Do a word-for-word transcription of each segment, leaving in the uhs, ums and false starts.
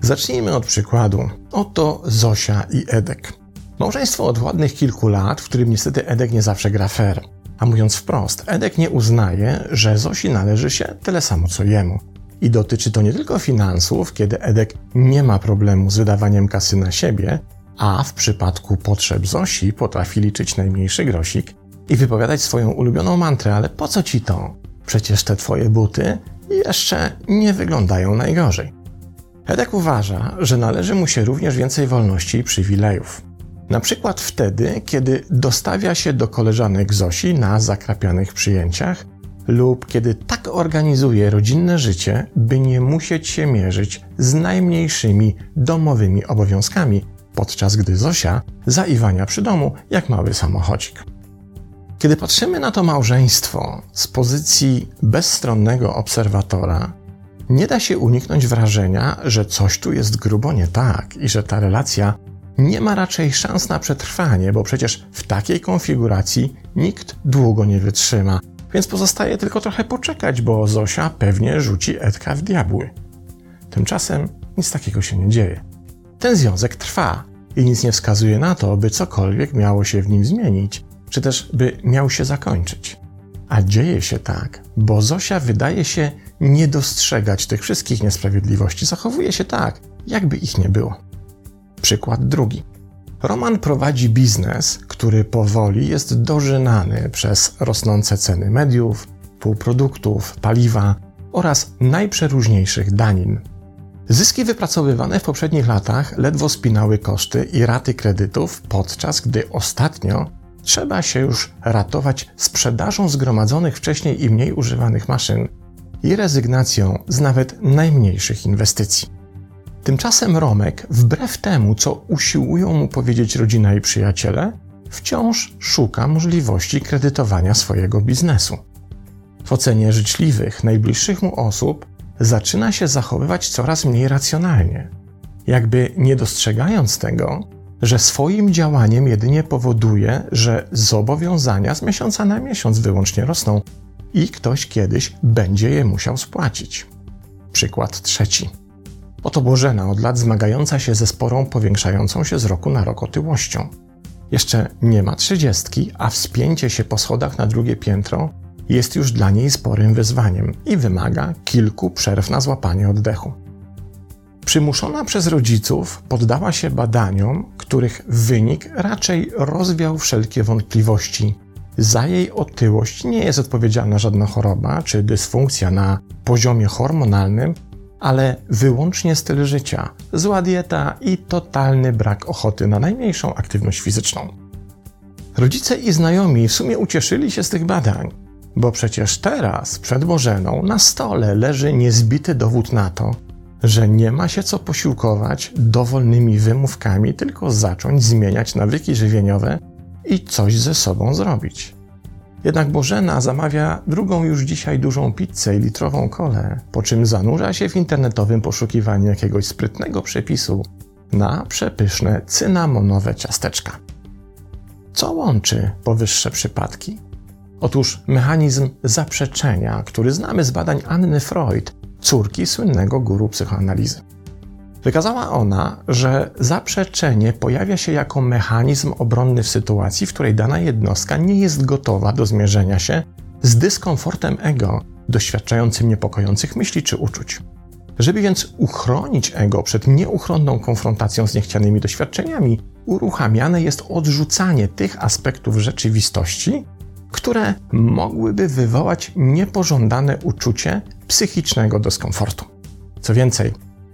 Zacznijmy od przykładu. Oto Zosia i Edek. Małżeństwo od ładnych kilku lat, w którym niestety Edek nie zawsze gra fair. A mówiąc wprost, Edek nie uznaje, że Zosi należy się tyle samo co jemu. I dotyczy to nie tylko finansów, kiedy Edek nie ma problemu z wydawaniem kasy na siebie, a w przypadku potrzeb Zosi potrafi liczyć najmniejszy grosik i wypowiadać swoją ulubioną mantrę, ale po co ci to? Przecież te twoje buty jeszcze nie wyglądają najgorzej. Edek uważa, że należy mu się również więcej wolności i przywilejów. Na przykład wtedy, kiedy dostawia się do koleżanek Zosi na zakrapianych przyjęciach lub kiedy tak organizuje rodzinne życie, by nie musieć się mierzyć z najmniejszymi domowymi obowiązkami, podczas gdy Zosia zaiwania przy domu jak mały samochodzik. Kiedy patrzymy na to małżeństwo z pozycji bezstronnego obserwatora, nie da się uniknąć wrażenia, że coś tu jest grubo nie tak i że ta relacja nie ma raczej szans na przetrwanie, bo przecież w takiej konfiguracji nikt długo nie wytrzyma, więc pozostaje tylko trochę poczekać, bo Zosia pewnie rzuci Edka w diabły. Tymczasem nic takiego się nie dzieje. Ten związek trwa i nic nie wskazuje na to, by cokolwiek miało się w nim zmienić, czy też by miał się zakończyć. A dzieje się tak, bo Zosia wydaje się nie dostrzegać tych wszystkich niesprawiedliwości. Zachowuje się tak, jakby ich nie było. Przykład drugi. Roman prowadzi biznes, który powoli jest dorzynany przez rosnące ceny mediów, półproduktów, paliwa oraz najprzeróżniejszych danin. Zyski wypracowywane w poprzednich latach ledwo spinały koszty i raty kredytów, podczas gdy ostatnio trzeba się już ratować sprzedażą zgromadzonych wcześniej i mniej używanych maszyn i rezygnacją z nawet najmniejszych inwestycji. Tymczasem Romek, wbrew temu, co usiłują mu powiedzieć rodzina i przyjaciele, wciąż szuka możliwości kredytowania swojego biznesu. W ocenie życzliwych, najbliższych mu osób zaczyna się zachowywać coraz mniej racjonalnie, jakby nie dostrzegając tego, że swoim działaniem jedynie powoduje, że zobowiązania z miesiąca na miesiąc wyłącznie rosną i ktoś kiedyś będzie je musiał spłacić. Przykład trzeci. Oto Bożena od lat zmagająca się ze sporą, powiększającą się z roku na rok otyłością. Jeszcze nie ma trzydziestki, a wspięcie się po schodach na drugie piętro jest już dla niej sporym wyzwaniem i wymaga kilku przerw na złapanie oddechu. Przymuszona przez rodziców poddała się badaniom, których wynik raczej rozwiał wszelkie wątpliwości. Za jej otyłość nie jest odpowiedzialna żadna choroba czy dysfunkcja na poziomie hormonalnym, ale wyłącznie styl życia, zła dieta i totalny brak ochoty na najmniejszą aktywność fizyczną. Rodzice i znajomi w sumie ucieszyli się z tych badań, bo przecież teraz przed Bożeną na stole leży niezbity dowód na to, że nie ma się co posiłkować dowolnymi wymówkami, tylko zacząć zmieniać nawyki żywieniowe i coś ze sobą zrobić. Jednak Bożena zamawia drugą już dzisiaj dużą pizzę i litrową kolę, po czym zanurza się w internetowym poszukiwaniu jakiegoś sprytnego przepisu na przepyszne cynamonowe ciasteczka. Co łączy powyższe przypadki? Otóż mechanizm zaprzeczenia, który znamy z badań Anny Freud, córki słynnego guru psychoanalizy. Wykazała ona, że zaprzeczenie pojawia się jako mechanizm obronny w sytuacji, w której dana jednostka nie jest gotowa do zmierzenia się z dyskomfortem ego, doświadczającym niepokojących myśli czy uczuć. Żeby więc uchronić ego przed nieuchronną konfrontacją z niechcianymi doświadczeniami, uruchamiane jest odrzucanie tych aspektów rzeczywistości, które mogłyby wywołać niepożądane uczucie psychicznego dyskomfortu. Co więcej,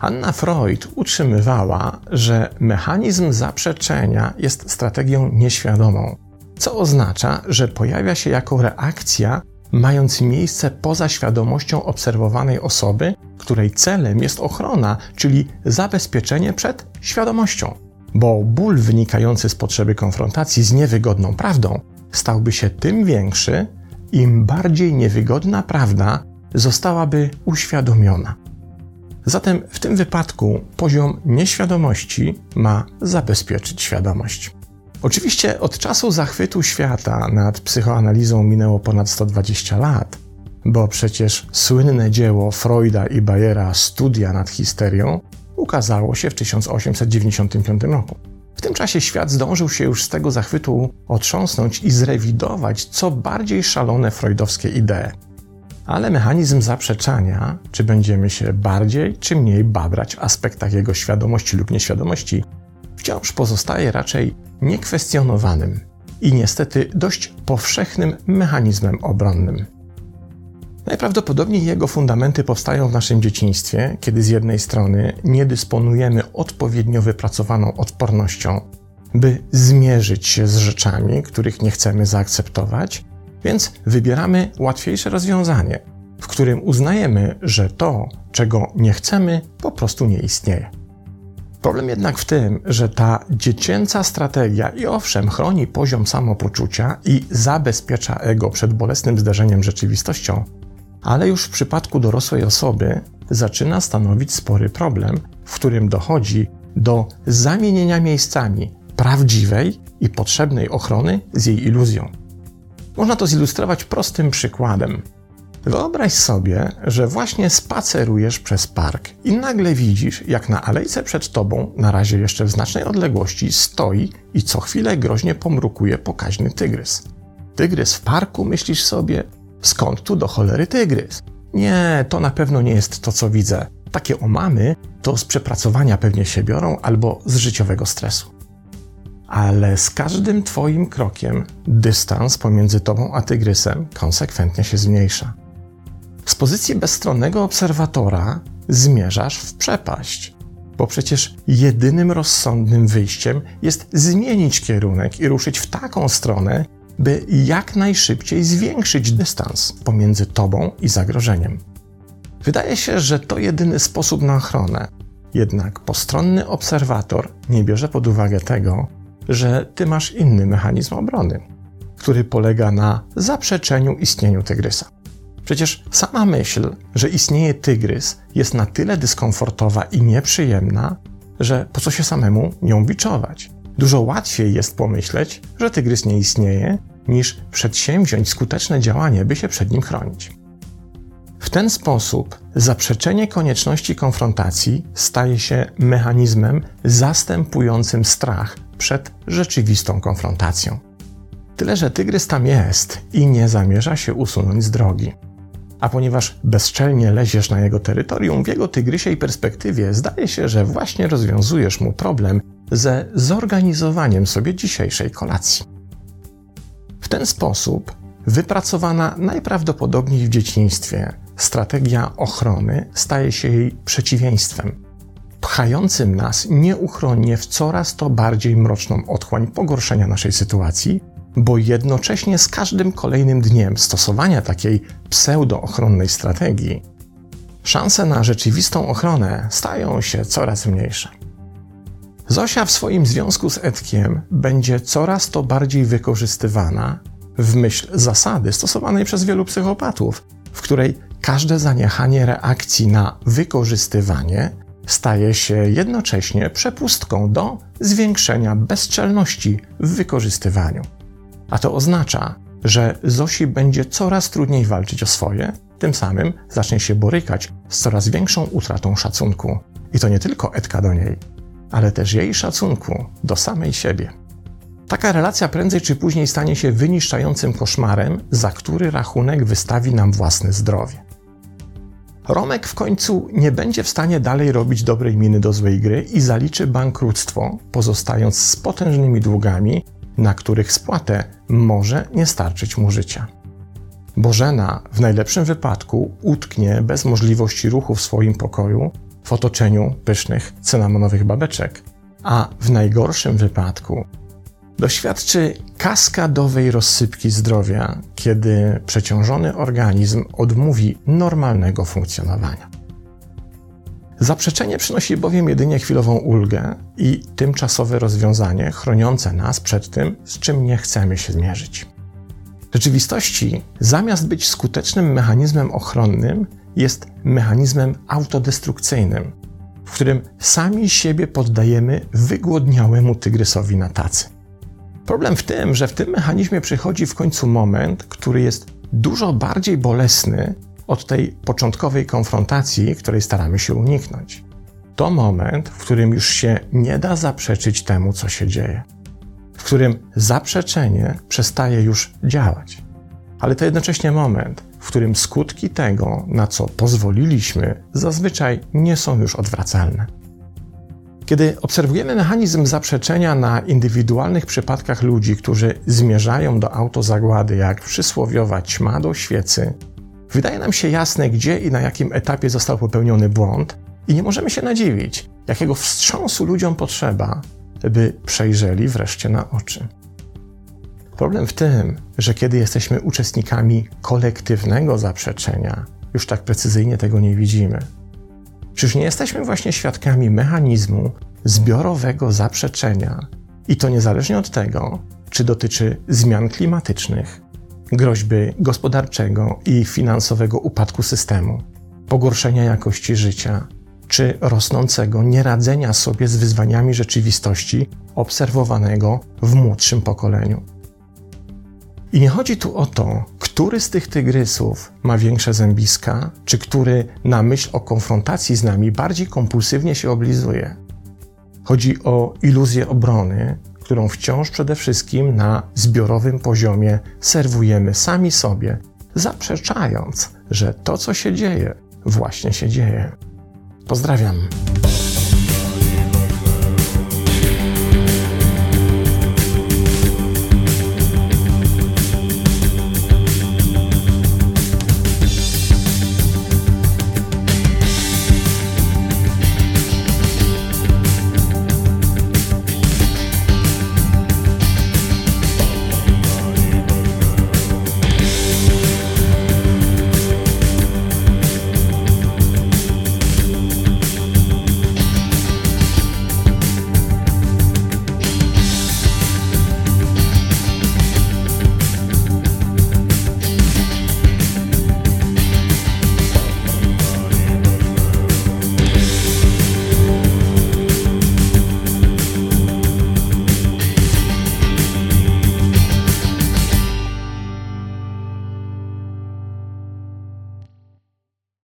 Anna Freud utrzymywała, że mechanizm zaprzeczenia jest strategią nieświadomą, co oznacza, że pojawia się jako reakcja mając miejsce poza świadomością obserwowanej osoby, której celem jest ochrona, czyli zabezpieczenie przed świadomością, bo ból wynikający z potrzeby konfrontacji z niewygodną prawdą stałby się tym większy, im bardziej niewygodna prawda zostałaby uświadomiona. Zatem w tym wypadku poziom nieświadomości ma zabezpieczyć świadomość. Oczywiście od czasu zachwytu świata nad psychoanalizą minęło ponad sto dwadzieścia lat, bo przecież słynne dzieło Freuda i Breuera Studia nad histerią ukazało się w tysiąc osiemset dziewięćdziesiątym piątym roku. W tym czasie świat zdążył się już z tego zachwytu otrząsnąć i zrewidować co bardziej szalone freudowskie idee. Ale mechanizm zaprzeczania, czy będziemy się bardziej czy mniej babrać w aspektach jego świadomości lub nieświadomości, wciąż pozostaje raczej niekwestionowanym i niestety dość powszechnym mechanizmem obronnym. Najprawdopodobniej jego fundamenty powstają w naszym dzieciństwie, kiedy z jednej strony nie dysponujemy odpowiednio wypracowaną odpornością, by zmierzyć się z rzeczami, których nie chcemy zaakceptować, więc wybieramy łatwiejsze rozwiązanie, w którym uznajemy, że to, czego nie chcemy, po prostu nie istnieje. Problem jednak w tym, że ta dziecięca strategia i owszem chroni poziom samopoczucia i zabezpiecza ego przed bolesnym zderzeniem z rzeczywistością, ale już w przypadku dorosłej osoby zaczyna stanowić spory problem, w którym dochodzi do zamienienia miejscami prawdziwej i potrzebnej ochrony z jej iluzją. Można to zilustrować prostym przykładem. Wyobraź sobie, że właśnie spacerujesz przez park i nagle widzisz, jak na alejce przed tobą, na razie jeszcze w znacznej odległości, stoi i co chwilę groźnie pomrukuje pokaźny tygrys. Tygrys w parku, myślisz sobie? Skąd tu do cholery tygrys? Nie, to na pewno nie jest to, co widzę. Takie omamy to z przepracowania pewnie się biorą albo z życiowego stresu. Ale z każdym twoim krokiem dystans pomiędzy tobą a tygrysem konsekwentnie się zmniejsza. Z pozycji bezstronnego obserwatora zmierzasz w przepaść, bo przecież jedynym rozsądnym wyjściem jest zmienić kierunek i ruszyć w taką stronę, by jak najszybciej zwiększyć dystans pomiędzy tobą i zagrożeniem. Wydaje się, że to jedyny sposób na ochronę, jednak postronny obserwator nie bierze pod uwagę tego, że ty masz inny mechanizm obrony, który polega na zaprzeczeniu istnieniu tygrysa. Przecież sama myśl, że istnieje tygrys, jest na tyle dyskomfortowa i nieprzyjemna, że po co się samemu nią biczować? Dużo łatwiej jest pomyśleć, że tygrys nie istnieje, niż przedsięwziąć skuteczne działanie, by się przed nim chronić. W ten sposób zaprzeczenie konieczności konfrontacji staje się mechanizmem zastępującym strach przed rzeczywistą konfrontacją. Tyle, że tygrys tam jest i nie zamierza się usunąć z drogi. A ponieważ bezczelnie leziesz na jego terytorium, w jego tygrysiej perspektywie zdaje się, że właśnie rozwiązujesz mu problem ze zorganizowaniem sobie dzisiejszej kolacji. W ten sposób wypracowana najprawdopodobniej w dzieciństwie strategia ochrony staje się jej przeciwieństwem, pchającym nas nieuchronnie w coraz to bardziej mroczną otchłań pogorszenia naszej sytuacji, bo jednocześnie z każdym kolejnym dniem stosowania takiej pseudoochronnej strategii szanse na rzeczywistą ochronę stają się coraz mniejsze. Zosia w swoim związku z Edkiem będzie coraz to bardziej wykorzystywana w myśl zasady stosowanej przez wielu psychopatów, w której każde zaniechanie reakcji na wykorzystywanie staje się jednocześnie przepustką do zwiększenia bezczelności w wykorzystywaniu. A to oznacza, że Zosi będzie coraz trudniej walczyć o swoje, tym samym zacznie się borykać z coraz większą utratą szacunku. I to nie tylko Edka do niej, ale też jej szacunku do samej siebie. Taka relacja prędzej czy później stanie się wyniszczającym koszmarem, za który rachunek wystawi nam własne zdrowie. Romek w końcu nie będzie w stanie dalej robić dobrej miny do złej gry i zaliczy bankructwo, pozostając z potężnymi długami, na których spłatę może nie starczyć mu życia. Bożena w najlepszym wypadku utknie bez możliwości ruchu w swoim pokoju w otoczeniu pysznych cynamonowych babeczek, a w najgorszym wypadku doświadczy kaskadowej rozsypki zdrowia, kiedy przeciążony organizm odmówi normalnego funkcjonowania. Zaprzeczenie przynosi bowiem jedynie chwilową ulgę i tymczasowe rozwiązanie chroniące nas przed tym, z czym nie chcemy się zmierzyć. W rzeczywistości, zamiast być skutecznym mechanizmem ochronnym, jest mechanizmem autodestrukcyjnym, w którym sami siebie poddajemy wygłodniałemu tygrysowi na tacy. Problem w tym, że w tym mechanizmie przychodzi w końcu moment, który jest dużo bardziej bolesny od tej początkowej konfrontacji, której staramy się uniknąć. To moment, w którym już się nie da zaprzeczyć temu, co się dzieje. W którym zaprzeczenie przestaje już działać. Ale to jednocześnie moment, w którym skutki tego, na co pozwoliliśmy, zazwyczaj nie są już odwracalne. Kiedy obserwujemy mechanizm zaprzeczenia na indywidualnych przypadkach ludzi, którzy zmierzają do autozagłady jak przysłowiowa ćma do świecy, wydaje nam się jasne, gdzie i na jakim etapie został popełniony błąd i nie możemy się nadziwić, jakiego wstrząsu ludziom potrzeba, by przejrzeli wreszcie na oczy. Problem w tym, że kiedy jesteśmy uczestnikami kolektywnego zaprzeczenia, już tak precyzyjnie tego nie widzimy. Czyż nie jesteśmy właśnie świadkami mechanizmu zbiorowego zaprzeczenia i to niezależnie od tego, czy dotyczy zmian klimatycznych, groźby gospodarczego i finansowego upadku systemu, pogorszenia jakości życia, czy rosnącego nieradzenia sobie z wyzwaniami rzeczywistości obserwowanego w młodszym pokoleniu. I nie chodzi tu o to, który z tych tygrysów ma większe zębiska, czy który na myśl o konfrontacji z nami bardziej kompulsywnie się oblizuje. Chodzi o iluzję obrony, którą wciąż przede wszystkim na zbiorowym poziomie serwujemy sami sobie, zaprzeczając, że to, co się dzieje, właśnie się dzieje. Pozdrawiam.